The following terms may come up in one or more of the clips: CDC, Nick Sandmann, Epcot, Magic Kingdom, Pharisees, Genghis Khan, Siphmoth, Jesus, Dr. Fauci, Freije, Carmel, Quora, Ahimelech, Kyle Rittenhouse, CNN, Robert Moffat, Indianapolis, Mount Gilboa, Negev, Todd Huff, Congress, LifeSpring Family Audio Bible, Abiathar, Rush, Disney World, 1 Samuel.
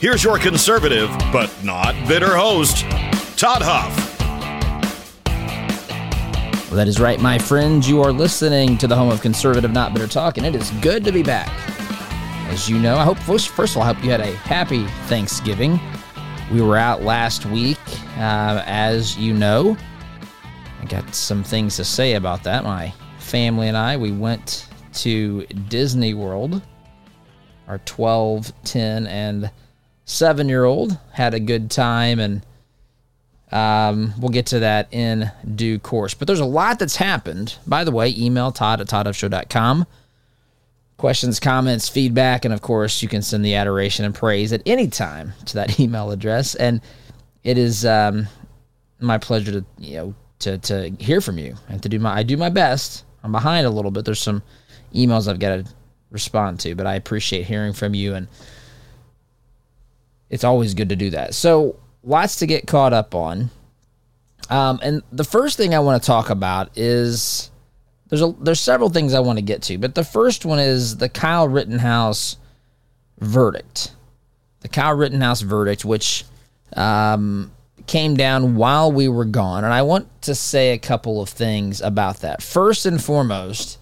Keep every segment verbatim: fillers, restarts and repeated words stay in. Here's your conservative, but not bitter host, Todd Huff. Well, that is right, my friends. You are listening to the home of conservative, not bitter talk, and it is good to be back. As you know, I hope, first of all, I hope you had a happy Thanksgiving. We were out last week, uh, as you know. I got some things to say about that. My family and I, we went to Disney World. Our twelve, ten, and seven-year-old had a good time, and um, we'll get to that in due course. But there's a lot that's happened. By the way, email Todd at todd huff show dot com. Questions, comments, feedback, and of course, you can send the adoration and praise at any time to that email address. And it is um, my pleasure to you know to to hear from you and to do my I do my best. I'm behind a little bit. There's some emails I've got to respond to, but I appreciate hearing from you, and it's always good to do that. So lots to get caught up on. Um, and the first thing I want to talk about is there's a, there's several things I want to get to, but the first one is the Kyle Rittenhouse verdict. The Kyle Rittenhouse verdict, which um, came down while we were gone. And I want to say a couple of things about that. First and foremost,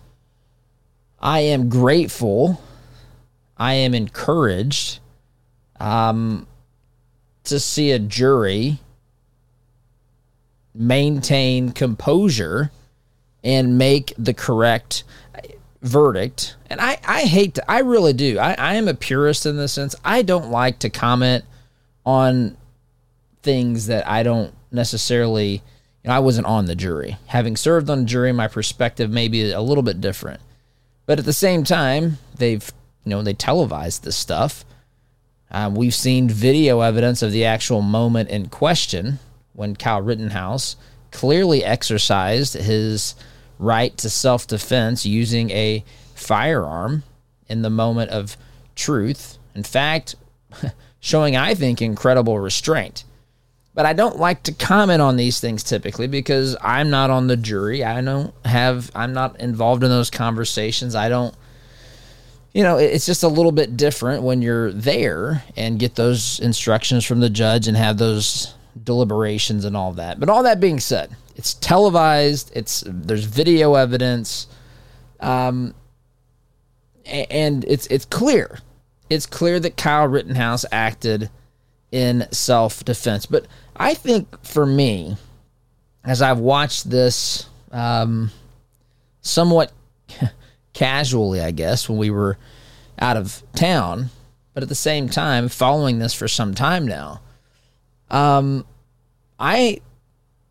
I am grateful. I am encouraged Um, to see a jury maintain composure and make the correct verdict. And I, I hate to, I really do. I, I am a purist in this sense. I don't like to comment on things that I don't necessarily, you know, I wasn't on the jury. Having served on the jury, my perspective may be a little bit different. But at the same time, they've, you know, they televised this stuff. Um, we've seen video evidence of the actual moment in question when Kyle Rittenhouse clearly exercised his right to self-defense using a firearm in the moment of truth. In fact, showing, I think, incredible restraint. But I don't like to comment on these things typically because I'm not on the jury. I don't have, I'm not involved in those conversations. I don't. You know, it's just a little bit different when you're there and get those instructions from the judge and have those deliberations and all that. But all that being said, it's televised. It's there's video evidence, um, and it's it's clear. It's clear that Kyle Rittenhouse acted in self-defense. But I think for me, as I've watched this, um, somewhat. Casually, I guess, when we were out of town, but at the same time, following this for some time now, um, I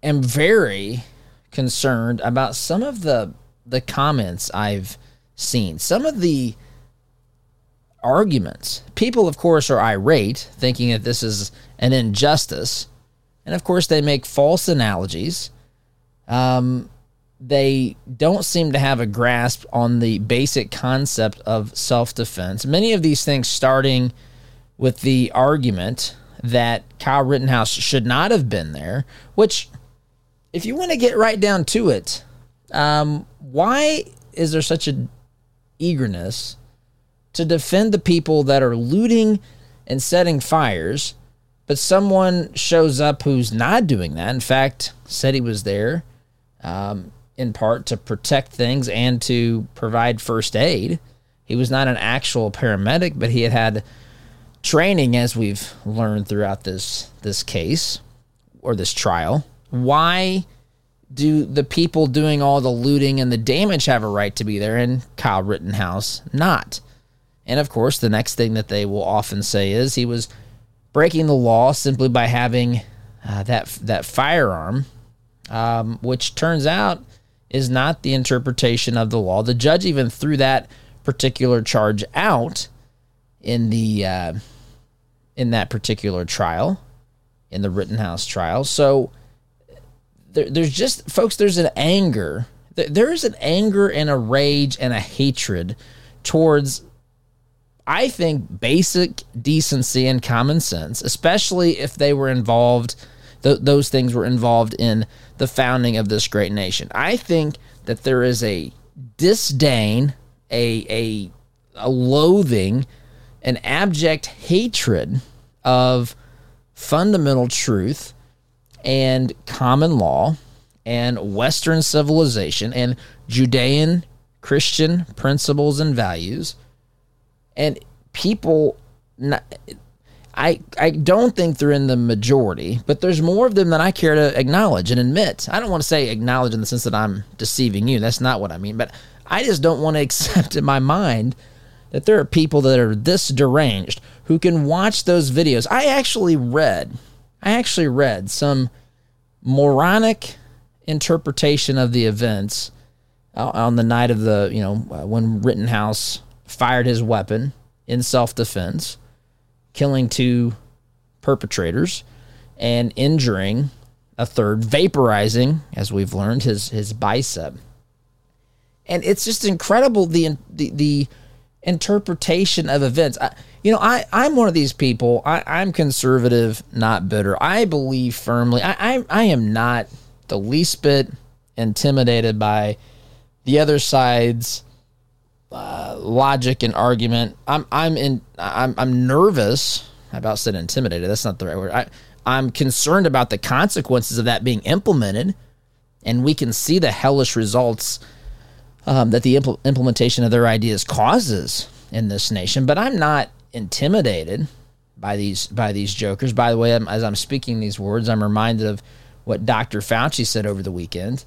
am very concerned about some of the the comments I've seen, some of the arguments. People, of course, are irate, thinking that this is an injustice, and of course, they make false analogies. Um, They don't seem to have a grasp on the basic concept of self-defense. Many of these things starting with the argument that Kyle Rittenhouse should not have been there, which, if you want to get right down to it, um, why is there such an eagerness to defend the people that are looting and setting fires, but someone shows up who's not doing that, in fact, said he was there, um, in part to protect things and to provide first aid. He was not an actual paramedic, but he had had training, as we've learned throughout this this case or this trial. Why do the people doing all the looting and the damage have a right to be there and Kyle Rittenhouse not? And, of course, the next thing that they will often say is he was breaking the law simply by having uh, that that firearm, um, which turns out is not the interpretation of the law. The judge even threw that particular charge out in the uh, in that particular trial. in the Rittenhouse trial. So there, there's just, folks, there's an anger. There is an anger and a rage and a hatred towards, I think, basic decency and common sense, especially if they were involved, th- those things were involved in the founding of this great nation. I think that there is a disdain, a a, a loathing, an abject hatred of fundamental truth and common law and Western civilization and Judean Christian principles and values. And people, not, I I don't think they're in the majority, but there's more of them than I care to acknowledge and admit. I don't want to say acknowledge in the sense that I'm deceiving you. That's not what I mean. But I just don't want to accept in my mind that there are people that are this deranged who can watch those videos. I actually read, I actually read some moronic interpretation of the events on the night of the, you know, when Rittenhouse fired his weapon in self-defense, killing two perpetrators and injuring a third, vaporizing, as we've learned, his his bicep. And it's just incredible the the, the interpretation of events. I, you know, I, I'm one of these people. I, I'm conservative, not bitter. I believe firmly. I, I I am not the least bit intimidated by the other side's Uh, logic and argument. I'm I'm in I'm I'm nervous. I about said intimidated. That's not the right word. I I'm concerned about the consequences of that being implemented, and we can see the hellish results um, that the impl- implementation of their ideas causes in this nation. But I'm not intimidated by these by these jokers. By the way, I'm, as I'm speaking these words, I'm reminded of what Doctor Fauci said over the weekend.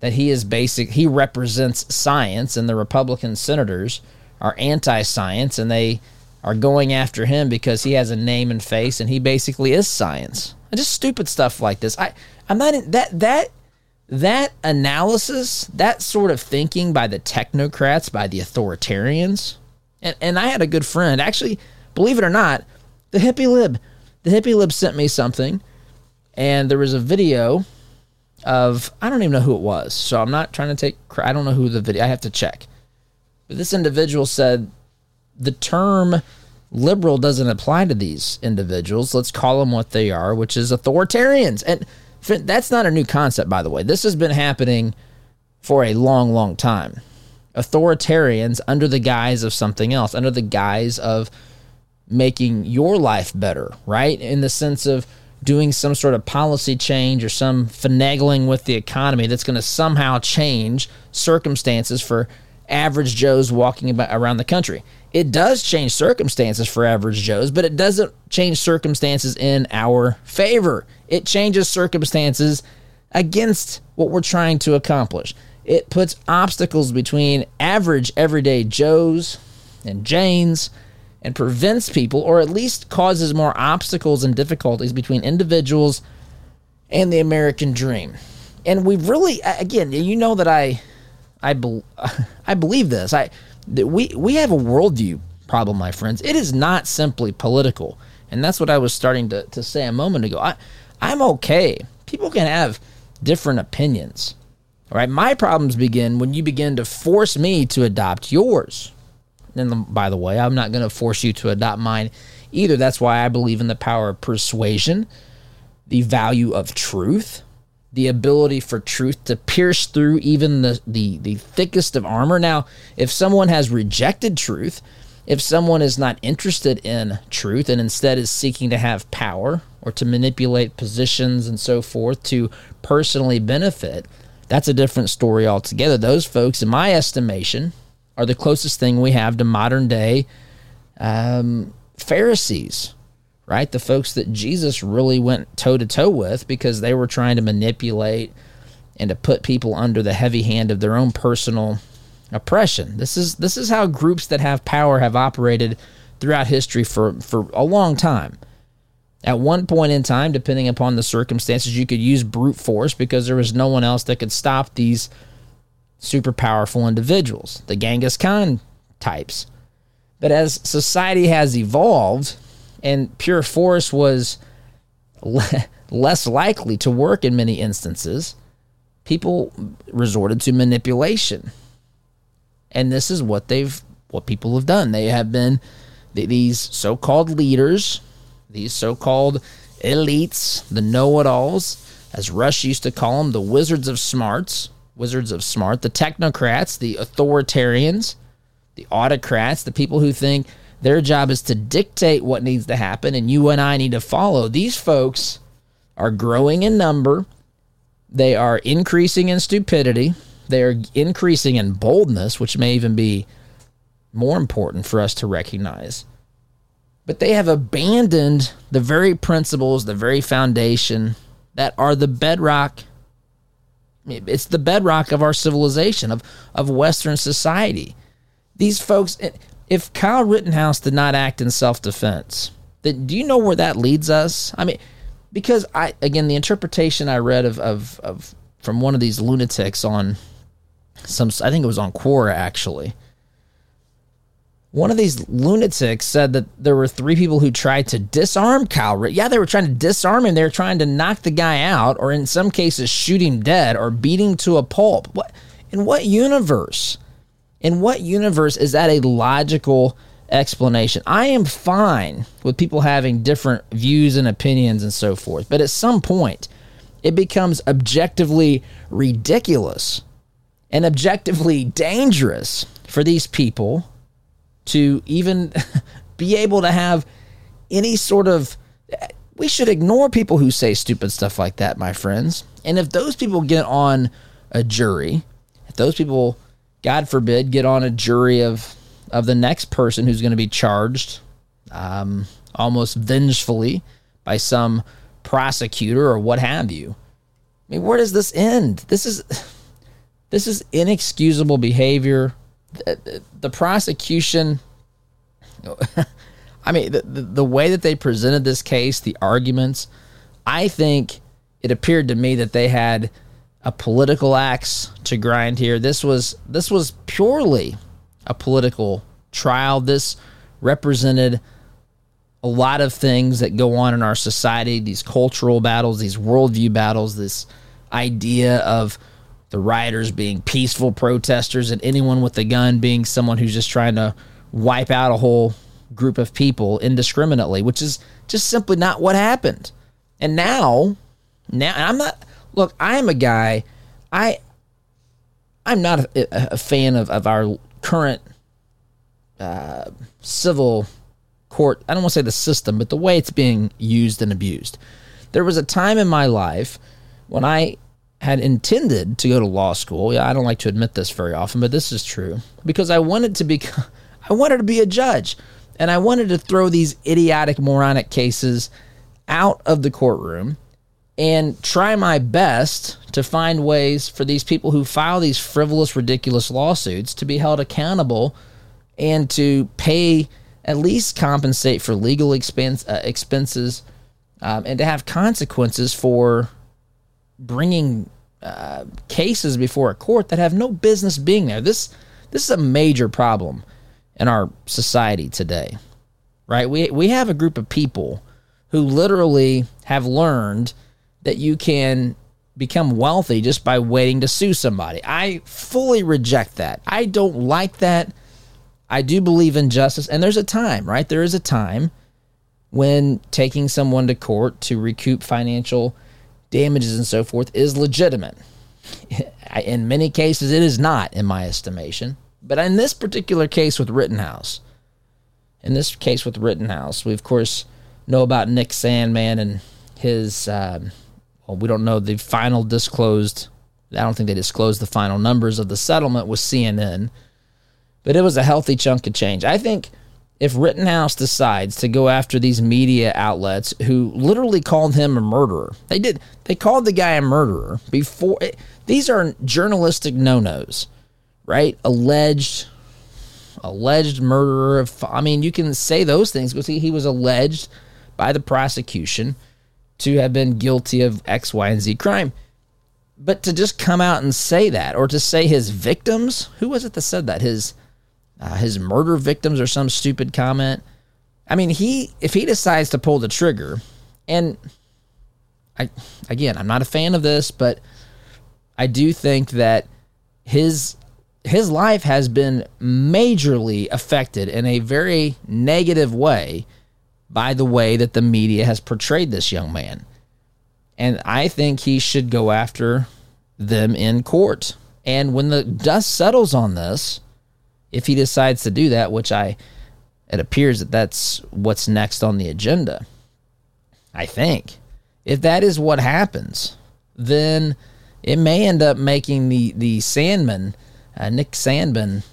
That he is basic, he represents science, and the Republican senators are anti-science, and they are going after him because he has a name and face, and he basically is science. And just stupid stuff like this. I, I'm not in, that that that analysis, that sort of thinking by the technocrats, by the authoritarians. And and I had a good friend, actually, believe it or not, the hippie lib, the hippie lib sent me something, and there was a video of, I don't even know who it was, so I'm not trying to take, I don't know who the video, I have to check. But this individual said, the term liberal doesn't apply to these individuals, let's call them what they are, which is authoritarians. And that's not a new concept, by the way. This has been happening for a long, long time. Authoritarians under the guise of something else, under the guise of making your life better, right? In the sense of doing some sort of policy change or some finagling with the economy that's going to somehow change circumstances for average Joes walking about around the country. It does change circumstances for average Joes, but it doesn't change circumstances in our favor. It changes circumstances against what we're trying to accomplish. It puts obstacles between average everyday Joes and Janes and prevents people, or at least causes more obstacles and difficulties between individuals and the American dream. And we really, again, you know that I, I, be, I believe this. I, that we we have a worldview problem, my friends. It is not simply political, and that's what I was starting to, to say a moment ago. I, I'm okay. People can have different opinions. All right, my problems begin when you begin to force me to adopt yours. And by the way, I'm not going to force you to adopt mine either. That's why I believe in the power of persuasion, the value of truth, the ability for truth to pierce through even the, the, the thickest of armor. Now, if someone has rejected truth, if someone is not interested in truth and instead is seeking to have power or to manipulate positions and so forth to personally benefit, that's a different story altogether. Those folks, in my estimation, are the closest thing we have to modern-day um, Pharisees, right? The folks that Jesus really went toe-to-toe with because they were trying to manipulate and to put people under the heavy hand of their own personal oppression. This is this is how groups that have power have operated throughout history for, for a long time. At one point in time, depending upon the circumstances, you could use brute force because there was no one else that could stop these super powerful individuals, the Genghis Khan types. But as society has evolved and pure force was le- less likely to work in many instances, people resorted to manipulation. And this is what they've, what people have done. They have been, th- these so-called leaders, these so-called elites, the know-it-alls, as Rush used to call them, the wizards of smarts, wizards of smart, the technocrats, the authoritarians, the autocrats, the people who think their job is to dictate what needs to happen and you and I need to follow. These folks are growing in number. They are increasing in stupidity. They are increasing in boldness, which may even be more important for us to recognize. But they have abandoned the very principles, the very foundation that are the bedrock. It's the bedrock of our civilization, of, of Western society. These folks, if Kyle Rittenhouse did not act in self-defense, then do you know where that leads us? I mean, because I, again, the interpretation I read of, of, of from one of these lunatics on some, I think it was on Quora actually. One of these lunatics said that there were three people who tried to disarm Kyle Rittenhouse. Yeah, they were trying to disarm him. They were trying to knock the guy out, or in some cases shoot him dead or beat him to a pulp. What? In what universe? In what universe is that a logical explanation? I am fine with people having different views and opinions and so forth, but at some point, it becomes objectively ridiculous and objectively dangerous for these people to even be able to have any sort of... We should ignore people who say stupid stuff like that, my friends. And if those people get on a jury, if those people, God forbid, get on a jury of, of the next person who's going to be charged um, almost vengefully by some prosecutor or what have you. I mean, where does this end? This is, this is inexcusable behavior. The, the prosecution, I mean, the, the, the way that they presented this case, the arguments, I think it appeared to me that they had a political axe to grind here. This was this was purely a political trial. This represented a lot of things that go on in our society, these cultural battles, these worldview battles, this idea of the rioters being peaceful protesters and anyone with a gun being someone who's just trying to wipe out a whole group of people indiscriminately, which is just simply not what happened. And now, now and I'm not, look, I am a guy, I, I'm not a, a fan of, of our current uh, civil court, I don't want to say the system, but the way it's being used and abused. There was a time in my life when I had intended to go to law school. Yeah, I don't like to admit this very often, but this is true, because I wanted to be, I wanted to be a judge, and I wanted to throw these idiotic, moronic cases out of the courtroom and try my best to find ways for these people who file these frivolous, ridiculous lawsuits to be held accountable and to pay, at least compensate for legal expense uh, expenses, um, and to have consequences for bringing uh, cases before a court that have no business being there. This this is a major problem in our society today, right? We we have a group of people who literally have learned that you can become wealthy just by waiting to sue somebody. I fully reject that. I don't like that. I do believe in justice, and there's a time, right? There is a time when taking someone to court to recoup financial damages and so forth is legitimate. In many cases, it is not, in my estimation. But in this particular case with Rittenhouse, in this case with Rittenhouse, we, of course, know about Nick Sandmann and his, um, well, we don't know the final disclosed, I don't think they disclosed the final numbers of the settlement with C N N, but it was a healthy chunk of change. I think if Rittenhouse decides to go after these media outlets who literally called him a murderer, they did. They called the guy a murderer before. It, these are journalistic no-nos, right? Alleged, alleged murderer. Of, I mean, you can say those things because he, he was alleged by the prosecution to have been guilty of X, Y, and Z crime. But to just come out and say that, or to say his victims, who was it that said that? His Uh, his murder victims or some stupid comment. I mean, he if he decides to pull the trigger, and I again, I'm not a fan of this, but I do think that his his life has been majorly affected in a very negative way by the way that the media has portrayed this young man. And I think he should go after them in court. And when the dust settles on this, if he decides to do that, which I it appears that that's what's next on the agenda, I think. If that is what happens, then it may end up making the, the Sandmann, uh, Nick Sandmann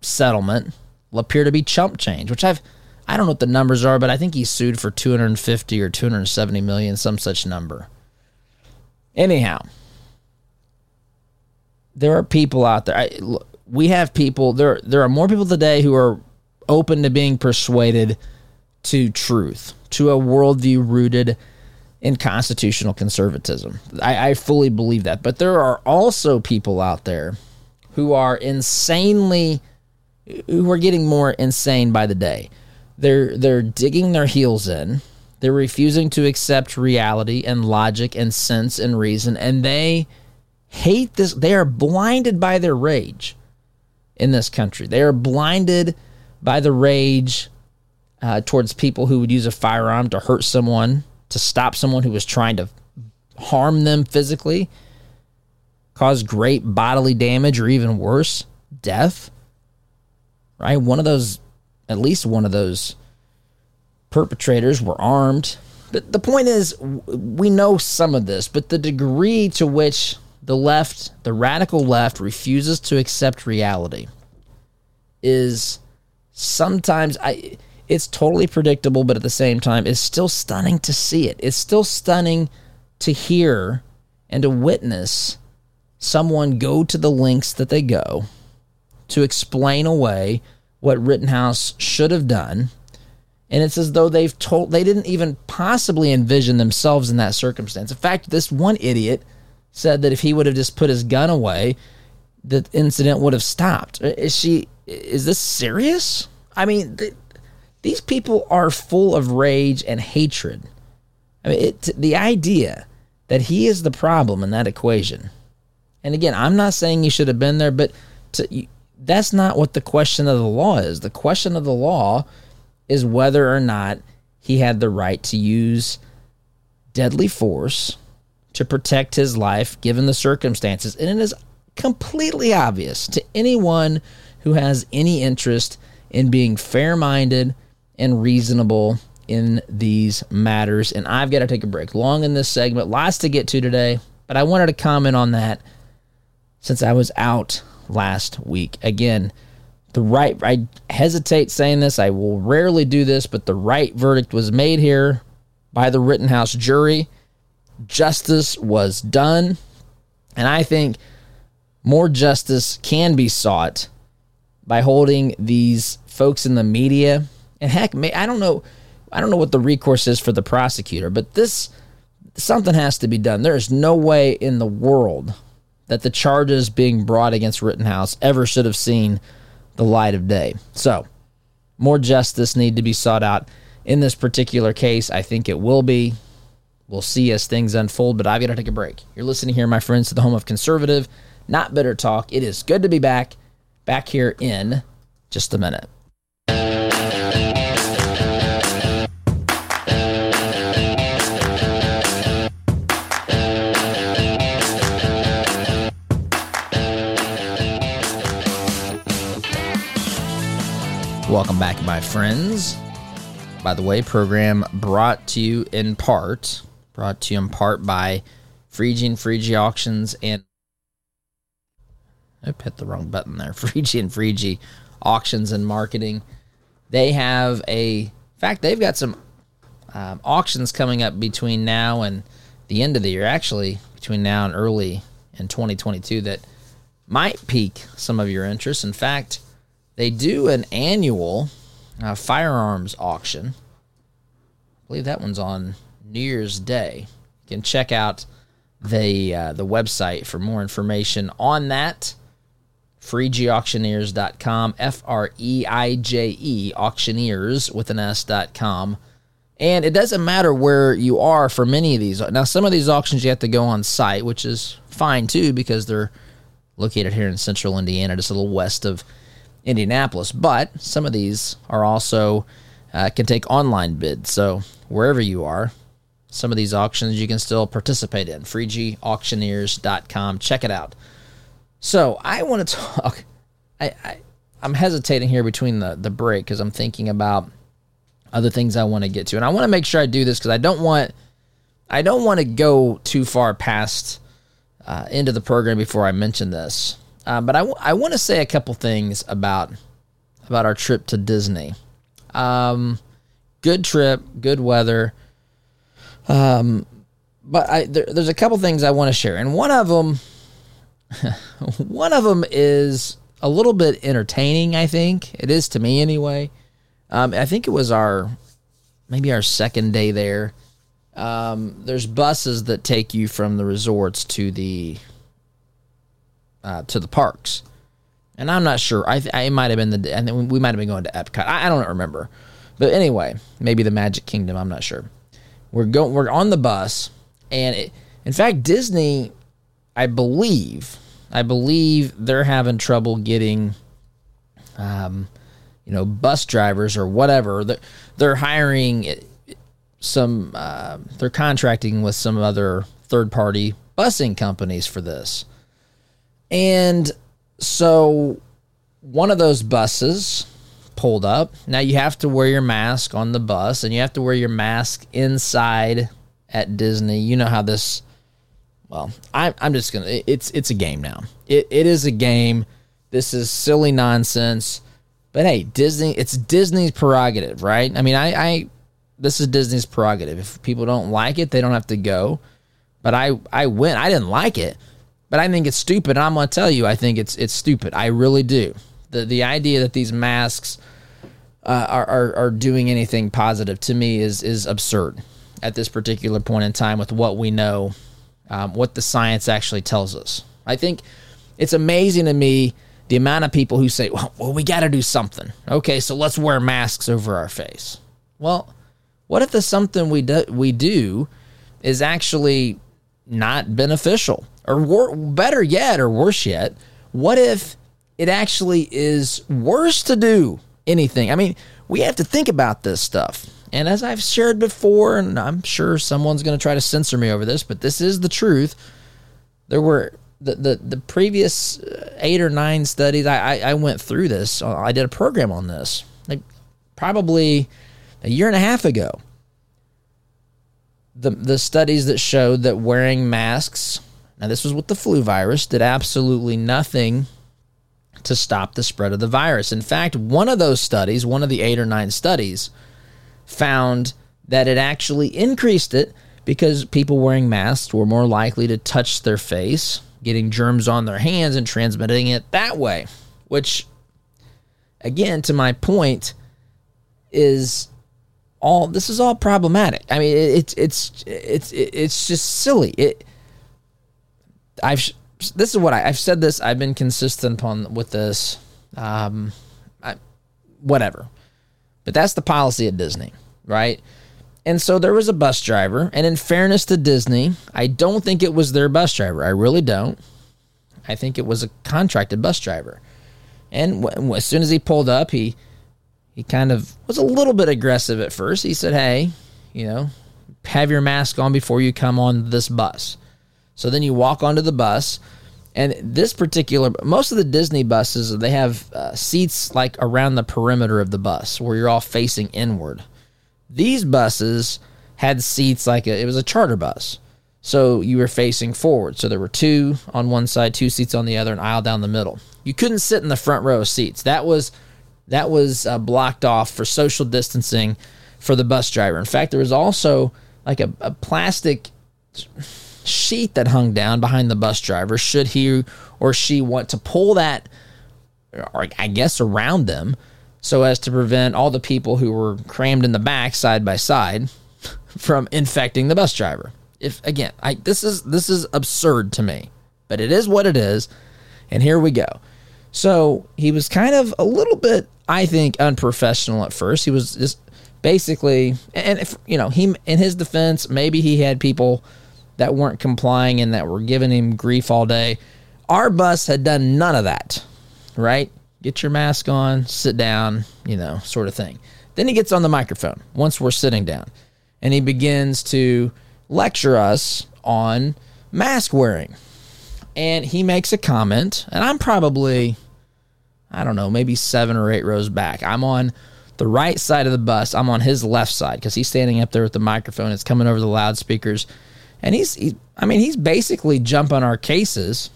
settlement appear to be chump change, which I've, I don't know what the numbers are, but I think he's sued for two hundred fifty or two hundred seventy million, some such number. Anyhow, there are people out there. I, we have people, there, there are more people today who are open to being persuaded to truth, to a worldview rooted in constitutional conservatism. I, I fully believe that. But there are also people out there who are insanely, who are getting more insane by the day. They're they're digging their heels in. They're refusing to accept reality and logic and sense and reason, and they hate this. They are blinded by their rage in this country. They are blinded by the rage uh, towards people who would use a firearm to hurt someone, to stop someone who was trying to harm them physically, cause great bodily damage, or even worse, death. Right? One of those... At least one of those perpetrators were armed. But the point is, we know some of this, but the degree to which the left, the radical left, refuses to accept reality is sometimes, I, it's totally predictable, but at the same time, it's still stunning to see it. It's still stunning to hear and to witness someone go to the lengths that they go to explain away what Rittenhouse should have done, and it's as though they've told they didn't even possibly envision themselves in that circumstance. In fact, this one idiot said that if he would have just put his gun away, the incident would have stopped. Is she? Is this serious? I mean, th- these people are full of rage and hatred. I mean, it, the idea that he is the problem in that equation. And again, I'm not saying he should have been there, but to. You, That's not what the question of the law is. The question of the law is whether or not he had the right to use deadly force to protect his life given the circumstances. And it is completely obvious to anyone who has any interest in being fair-minded and reasonable in these matters. And I've got to take a break. Long in this segment, lots to get to today, but I wanted to comment on that since I was out last week. Again, the right, I hesitate saying this, I will rarely do this, but the right verdict was made here by the Rittenhouse jury. Justice was done, and I think more justice can be sought by holding these folks in the media. And heck, I don't know, I don't know what the recourse is for the prosecutor, but this, something has to be done. There is no way in the world that the charges being brought against Rittenhouse ever should have seen the light of day. So, more justice need to be sought out in this particular case. I think it will be. We'll see as things unfold, but I've got to take a break. You're listening here, my friends, to the home of conservative, not bitter talk. It is good to be back, back here in just a minute. Welcome back, my friends. By the way, program brought to you in part, brought to you in part by Freije and Freije Auctions and... I hit the wrong button there. Freije and Freije Auctions and Marketing. They have a... In fact, they've got some um, auctions coming up between now and the end of the year. Actually, between now and early in twenty twenty-two that might pique some of your interest. In fact... They do an annual uh, firearms auction. I believe that one's on New Year's Day. You can check out the uh, the website for more information on that. freije auctioneers dot com, F R E I J E, auctioneers with an S dot com. And it doesn't matter where you are for many of these. Now, some of these auctions you have to go on site, which is fine, too, because they're located here in central Indiana, just a little west of Indianapolis. But some of these are also uh, can take online bids. So wherever you are, some of these auctions you can still participate in. Freije auctioneers dot com. Check it out. So I want to talk. I, I, I'm hesitating here between the, the break because I'm thinking about other things I want to get to. And I want to make sure I do this because I don't want I don't want to go too far past uh, into the program before I mention this. Uh, but I, w- I want to say a couple things about about our trip to Disney. Um, good trip, good weather. Um, but I, there, there's a couple things I want to share. And one of them, one of them is a little bit entertaining, I think. It is to me anyway. Um, I think it was our, maybe our second day there. Um, there's buses that take you from the resorts to the, uh, to the parks. And I'm not sure. I, th- I might have been the, I think we might have been going to Epcot. I, I don't remember. But anyway, maybe the Magic Kingdom. I'm not sure. We're going, we're on the bus. And it, in fact, Disney, I believe, I believe they're having trouble getting, um, you know, bus drivers or whatever. They're hiring some, uh, they're contracting with some other third-party busing companies for this. And so one of those buses pulled up. Now you have to wear your mask on the bus, and you have to wear your mask inside at Disney. You know how this, well, I, I'm just going to, it's it's a game now. It It is a game. This is silly nonsense. But hey, Disney, it's Disney's prerogative, right? I mean, I, I, this is Disney's prerogative. If people don't like it, they don't have to go. But I, I went. I didn't like it, but I think it's stupid. And I'm going to tell you, I think it's it's stupid. I really do. The the idea that these masks uh, are, are are doing anything positive to me is is absurd at this particular point in time with what we know, um, what the science actually tells us. I think it's amazing to me the amount of people who say, well, well we got to do something. Okay, so let's wear masks over our face. Well, what if the something we do, we do is actually not beneficial? Or wor- better yet, or worse yet, what if it actually is worse to do anything? I mean, we have to think about this stuff. And as I've shared before, and I'm sure someone's going to try to censor me over this, but this is the truth, there were... The, the the previous eight or nine studies, I, I, I went through this. I did a program on this like probably a year and a half ago. The the studies that showed that wearing masks, now this was with the flu virus, did absolutely nothing to stop the spread of the virus. In fact, one of those studies, one of the eight or nine studies, found that it actually increased it because people wearing masks were more likely to touch their face, getting germs on their hands and transmitting it that way, which, again, to my point, is all this is all problematic. I mean, it's it's it's it's just silly. It, I've this is what I, I've said this. I've been consistent on with this, um, I, whatever. But that's the policy at Disney, right? And so there was a bus driver, and in fairness to Disney, I don't think it was their bus driver. I really don't. I think it was a contracted bus driver. And w- as soon as he pulled up, he he kind of was a little bit aggressive at first. He said, hey, you know, have your mask on before you come on this bus. So then you walk onto the bus, and this particular, most of the Disney buses, they have uh, seats like around the perimeter of the bus where you're all facing inward. These buses had seats like a, it was a charter bus. So you were facing forward. So there were two on one side, two seats on the other, an aisle down the middle. You couldn't sit in the front row of seats. That was that was uh, blocked off for social distancing for the bus driver. In fact, there was also like a, a plastic sheet that hung down behind the bus driver should he or she want to pull that, or I guess around them, so as to prevent all the people who were crammed in the back side by side from infecting the bus driver. If again, I, this is this is absurd to me, but it is what it is, and here we go. So he was kind of a little bit, I think, unprofessional at first. He was just basically, and if, you know, he, in his defense, maybe he had people that weren't complying and that were giving him grief all day. Our bus had done none of that, right? Get your mask on, sit down, you know, sort of thing. Then he gets on the microphone once we're sitting down, and he begins to lecture us on mask wearing. And he makes a comment, and I'm probably, I don't know, maybe seven or eight rows back. I'm on the right side of the bus. I'm on his left side because he's standing up there with the microphone. It's coming over the loudspeakers. And he's, he, I mean, he's basically jumping our cases,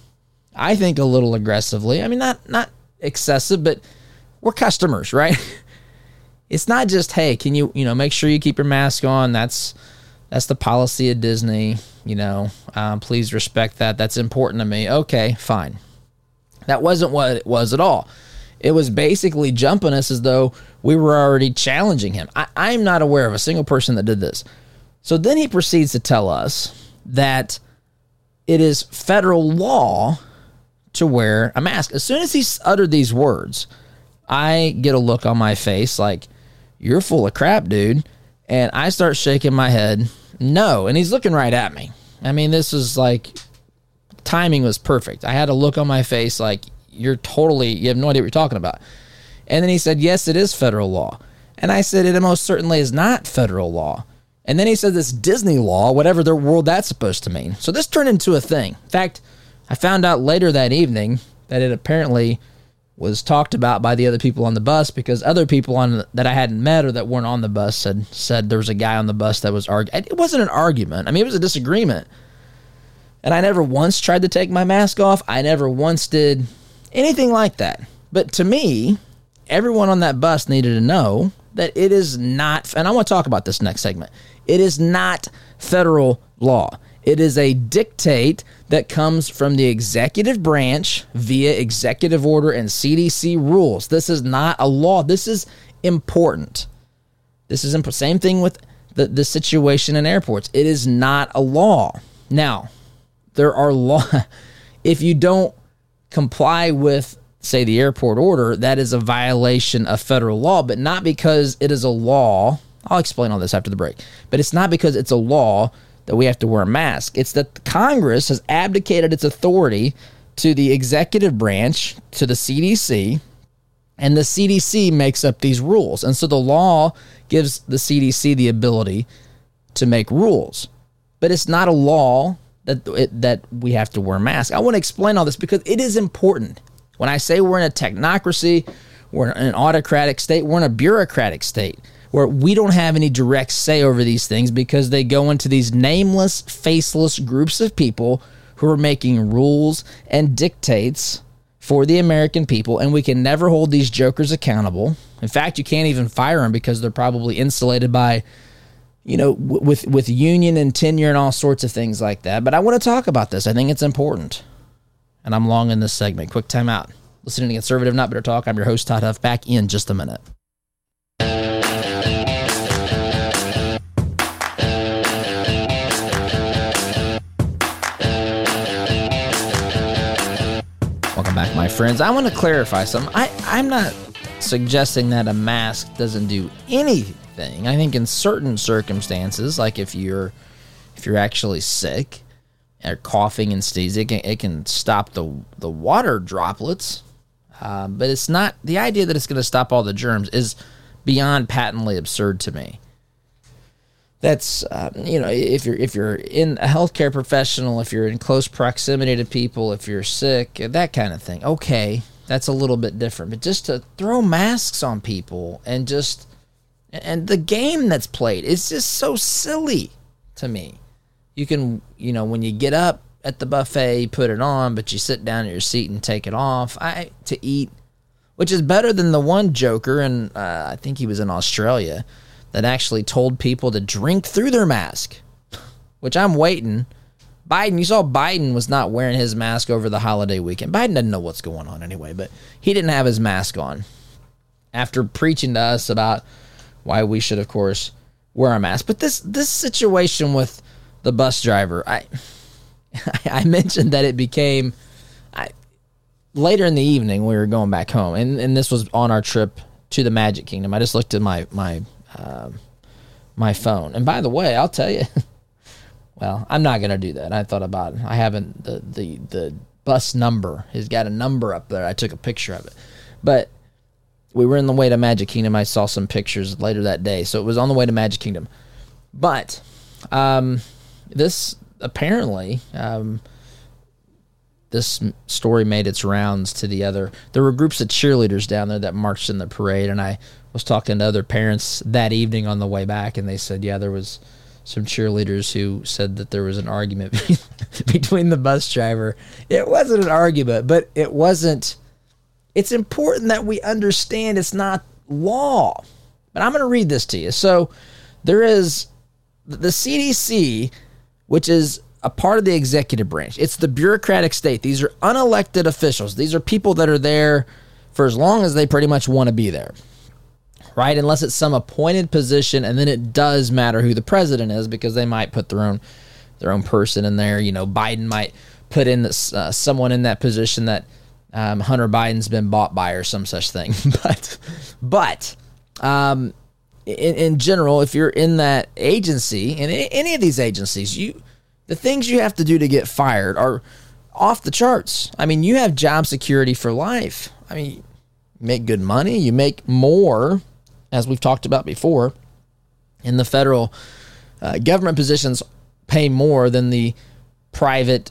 I think a little aggressively. I mean, not not excessive, but we're customers, right? It's not just, hey, can you, you know, make sure you keep your mask on. That's that's the policy of Disney. You know, um, please respect that. That's important to me. Okay, fine. That wasn't what it was at all. It was basically jumping us as though we were already challenging him. I, I'm not aware of a single person that did this. So then he proceeds to tell us that it is federal law to wear a mask. As soon as he uttered these words, I get a look on my face like, you're full of crap, dude. And I start shaking my head, no. And he's looking right at me. I mean, this is like, timing was perfect. I had a look on my face like, you're totally, you have no idea what you're talking about. And then he said, yes, it is federal law. And I said, it most certainly is not federal law. And then he said this Disney law, whatever their world that's supposed to mean. So this turned into a thing. In fact, I found out later that evening that it apparently was talked about by the other people on the bus, because other people on the, that I hadn't met or that weren't on the bus said, said there was a guy on the bus that was arguing. It wasn't an argument. I mean, it was a disagreement. And I never once tried to take my mask off. I never once did anything like that. But to me, everyone on that bus needed to know that it is not, and I want to talk about this next segment, it is not federal law. It is a dictate that comes from the executive branch via executive order and C D C rules. This is not a law. This is important. This is imp- same thing with the, the situation in airports. It is not a law. Now, there are law. If you don't comply with, say, the airport order, that is a violation of federal law, but not because it is a law. I'll explain all this after the break. But it's not because it's a law that we have to wear a mask. It's that Congress has abdicated its authority to the executive branch, to the C D C, and the C D C makes up these rules. And so the law gives the C D C the ability to make rules. But it's not a law that it, that we have to wear a mask. I want to explain all this because it is important. When I say we're in a technocracy, we're in an autocratic state, we're in a bureaucratic state where we don't have any direct say over these things because they go into these nameless, faceless groups of people who are making rules and dictates for the American people, and we can never hold these jokers accountable. In fact, you can't even fire them because they're probably insulated by, you know, w- with, with union and tenure and all sorts of things like that. But I want to talk about this. I think it's important, and I'm long in this segment. Quick time out. Listening to Conservative Not Bitter Talk. I'm your host, Todd Huff. Back in just a minute. My friends, I want to clarify something. I, I'm not suggesting that a mask doesn't do anything. I think in certain circumstances, like if you're if you're actually sick or coughing and sneezing, it can, it can stop the, the water droplets. Uh, but it's not, the idea that it's going to stop all the germs is beyond patently absurd to me. That's, uh, you know, if you're if you're in a healthcare professional, if you're in close proximity to people, if you're sick, that kind of thing. Okay, that's a little bit different. But just to throw masks on people and just, and the game that's played is just so silly to me. You can, you know, when you get up at the buffet, you put it on, but you sit down at your seat and take it off I to eat, which is better than the one joker, and uh, I think he was in Australia, that actually told people to drink through their mask, which I'm waiting. Biden, you saw Biden was not wearing his mask over the holiday weekend. Biden doesn't know what's going on anyway, but he didn't have his mask on after preaching to us about why we should, of course, wear a mask. But this this situation with the bus driver, I I mentioned that it became I, later in the evening we were going back home, and, and this was on our trip to the Magic Kingdom. I just looked at my my um, my phone. And by the way, I'll tell you, well, I'm not going to do that. I thought about it. I haven't, the, the, the bus number has got a number up there. I took a picture of it. But we were on the way to Magic Kingdom. I saw some pictures later that day. So it was on the way to Magic Kingdom. But um, this apparently, um, this story made its rounds to the other. There were groups of cheerleaders down there that marched in the parade. And I was talking to other parents that evening on the way back. And they said, yeah, there was some cheerleaders who said that there was an argument between the bus driver. It wasn't an argument, but it wasn't. It's important that we understand it's not law. But I'm going to read this to you. So there is the C D C, which is a part of the executive branch. It's the bureaucratic state. These are unelected officials. These are people that are there for as long as they pretty much want to be there, right? Unless it's some appointed position, and then it does matter who the president is, because they might put their own their own person in there. You know, Biden might put in this, uh, someone in that position that Um, Hunter Biden's been bought by or some such thing. but but um, in, in general, if you're in that agency, in any of these agencies, you the things you have to do to get fired are off the charts. I mean, you have job security for life. I mean, you make good money. You make more, as we've talked about before, in the federal uh, government positions pay more than the private,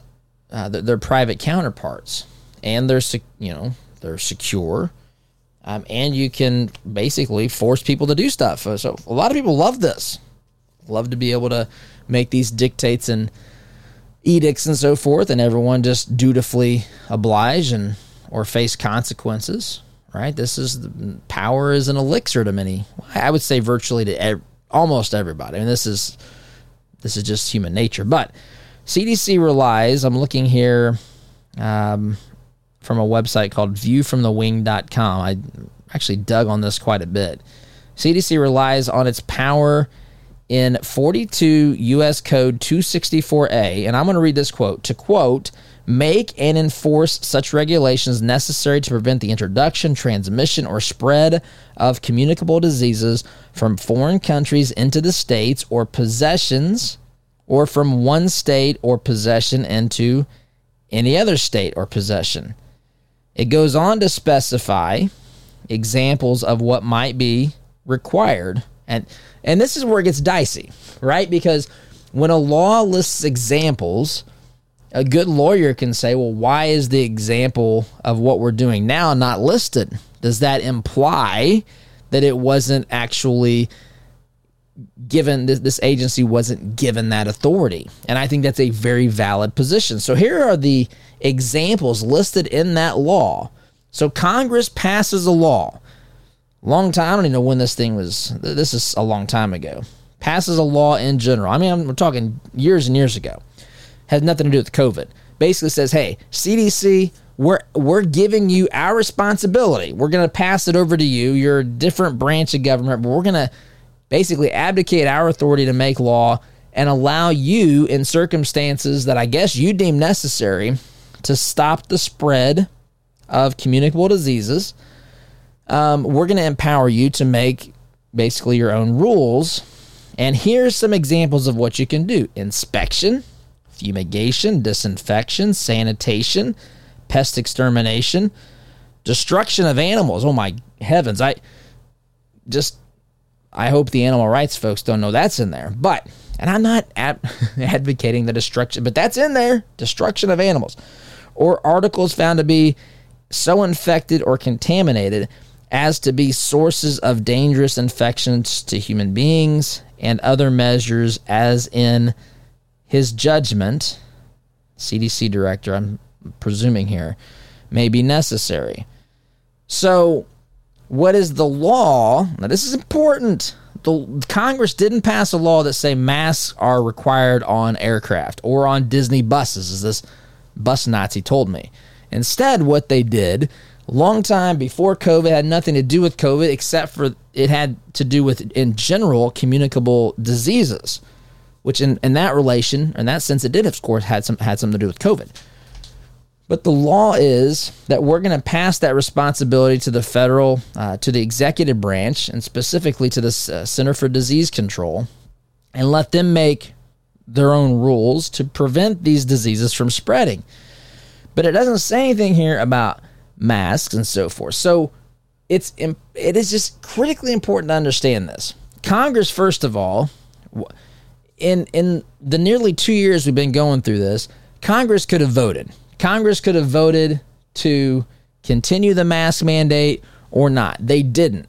uh, their, their private counterparts. And they're, you know, they're secure, um, and you can basically force people to do stuff. So a lot of people love this, love to be able to make these dictates and edicts and so forth, and everyone just dutifully oblige and or face consequences. Right? This is the, power is an elixir to many. I would say virtually to ev- almost everybody. I mean, this is this is just human nature. But C D C relies. I'm looking here. Um, from a website called view from the wing dot com. I actually dug on this quite a bit. C D C relies on its power in forty-two U S Code two sixty-four A, and I'm going to read this quote. To quote, make and enforce such regulations necessary to prevent the introduction, transmission, or spread of communicable diseases from foreign countries into the states or possessions, or from one state or possession into any other state or possession. It goes on to specify examples of what might be required. And and this is where it gets dicey, right? Because when a law lists examples, a good lawyer can say, well, why is the example of what we're doing now not listed? Does that imply that it wasn't actually given, this, this agency wasn't given that authority? And I think that's a very valid position. So here are the examples listed in that law. So Congress passes a law. Long time, I don't even know when this thing was, this is a long time ago. Passes a law in general. I mean, I'm, we're talking years and years ago. Has nothing to do with COVID. Basically says, hey, C D C, we're we're giving you our responsibility. We're going to pass it over to you. You're a different branch of government, but we're going to basically abdicate our authority to make law and allow you, in circumstances that I guess you deem necessary, to stop the spread of communicable diseases. Um, we're going to empower you to make basically your own rules. And here's some examples of what you can do. Inspection, fumigation, disinfection, sanitation, pest extermination, destruction of animals. Oh my heavens. I just... I hope the animal rights folks don't know that's in there. But, and I'm not ad- advocating the destruction, but that's in there, destruction of animals, or articles found to be so infected or contaminated as to be sources of dangerous infections to human beings, and other measures as in his judgment, C D C director, I'm presuming here, may be necessary. So, what is the law? Now, this is important. The Congress didn't pass a law that say masks are required on aircraft or on Disney buses, as this bus Nazi told me. Instead, what they did, long time before COVID, had nothing to do with COVID, except for it had to do with, in general, communicable diseases, which in, in that relation, in that sense, it did, of course, had some had something to do with COVID. But the law is that we're going to pass that responsibility to the federal, uh, to the executive branch, and specifically to the uh, Center for Disease Control, and let them make their own rules to prevent these diseases from spreading. But it doesn't say anything here about masks and so forth. So it's it is just critically important to understand this. Congress, first of all, in in the nearly two years we've been going through this, Congress could have voted. Congress could have voted to continue the mask mandate or not. They didn't,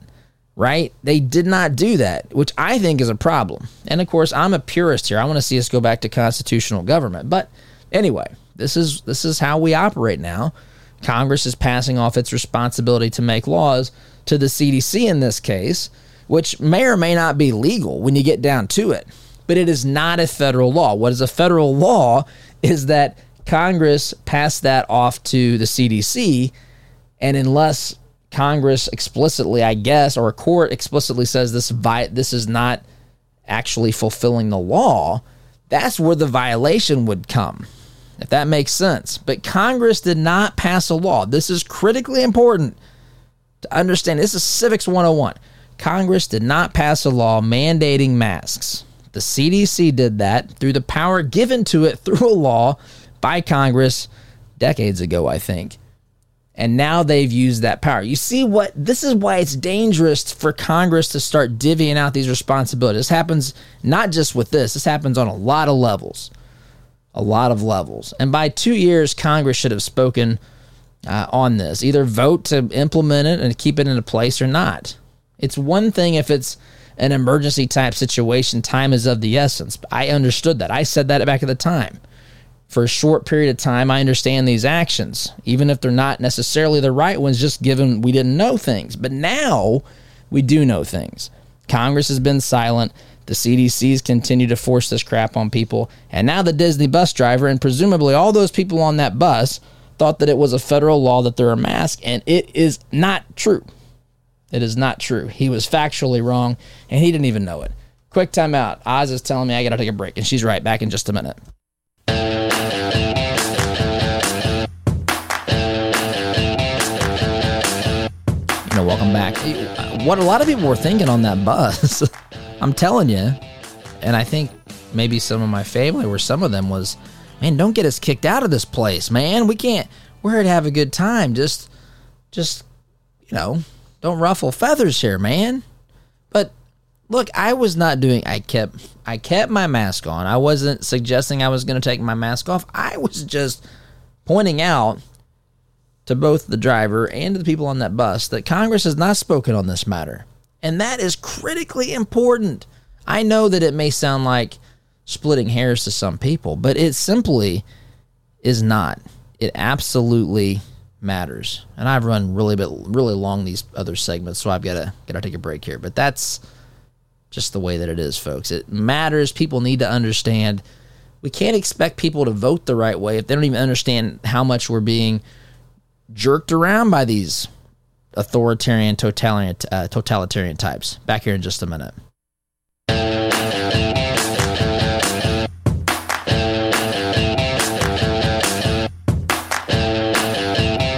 right? They did not do that, which I think is a problem. And, of course, I'm a purist here. I want to see us go back to constitutional government. But anyway, this is this is how we operate now. Congress is passing off its responsibility to make laws to the C D C in this case, which may or may not be legal when you get down to it. But it is not a federal law. What is a federal law is that Congress passed that off to the C D C, and unless Congress explicitly, I guess, or a court explicitly says this vi- this is not actually fulfilling the law, that's where the violation would come, if that makes sense. But Congress did not pass a law. This is critically important to understand. This is Civics one oh one. Congress did not pass a law mandating masks. The C D C did that through the power given to it through a law by Congress decades ago, I think. And now they've used that power. You see what, this is why it's dangerous for Congress to start divvying out these responsibilities. This happens not just with this. This happens on a lot of levels. A lot of levels. And by two years, Congress should have spoken uh, on this. Either vote to implement it and keep it into place or not. It's one thing if it's an emergency type situation. Time is of the essence. I understood that. I said that back at the time. For a short period of time, I understand these actions, even if they're not necessarily the right ones, just given we didn't know things. But now we do know things. Congress has been silent. The C D C's continue to force this crap on people. And now the Disney bus driver and presumably all those people on that bus thought that it was a federal law that there are masks, and it is not true. It is not true. He was factually wrong, and he didn't even know it. Quick timeout. Oz is telling me I got to take a break, and she's right back in just a minute. Welcome back. What a lot of people were thinking on that bus, I'm telling you, and I think maybe some of my family or some of them was, man, don't get us kicked out of this place, man. We can't, we're here to have a good time. Just, just, you know, don't ruffle feathers here, man. But look, I was not doing, I kept, I kept my mask on. I wasn't suggesting I was going to take my mask off. I was just pointing out to both the driver and to the people on that bus that Congress has not spoken on this matter. And that is critically important. I know that it may sound like splitting hairs to some people, but it simply is not. It absolutely matters. And I've run really bit, really long these other segments, so I've got to gotta take a break here. But that's just the way that it is, folks. It matters. People need to understand. We can't expect people to vote the right way if they don't even understand how much we're being jerked around by these authoritarian, totalitarian, uh, totalitarian types. Back here in just a minute.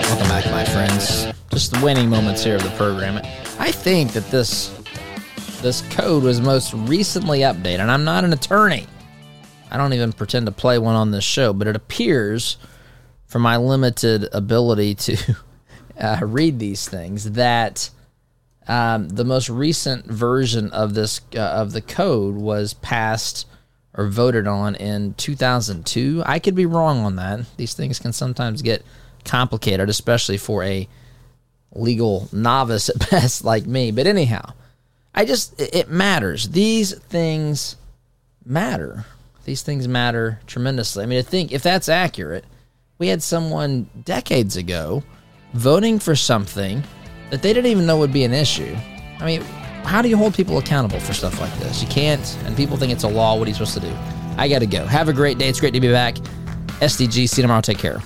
Welcome back, my friends. Just the winning moments here of the program. I think that this this code was most recently updated, and I'm not an attorney. I don't even pretend to play one on this show, but it appears, for my limited ability to uh, read these things, that um, the most recent version of this uh, of the code was passed or voted on in two thousand two. I could be wrong on that. These things can sometimes get complicated, especially for a legal novice at best like me. But anyhow, I just it matters. These things matter. These things matter tremendously. I mean, I think if that's accurate, we had someone decades ago voting for something that they didn't even know would be an issue. I mean, how do you hold people accountable for stuff like this? You can't, and people think it's a law. What are you supposed to do? I got to go. Have a great day. It's great to be back. S D G. See you tomorrow. Take care.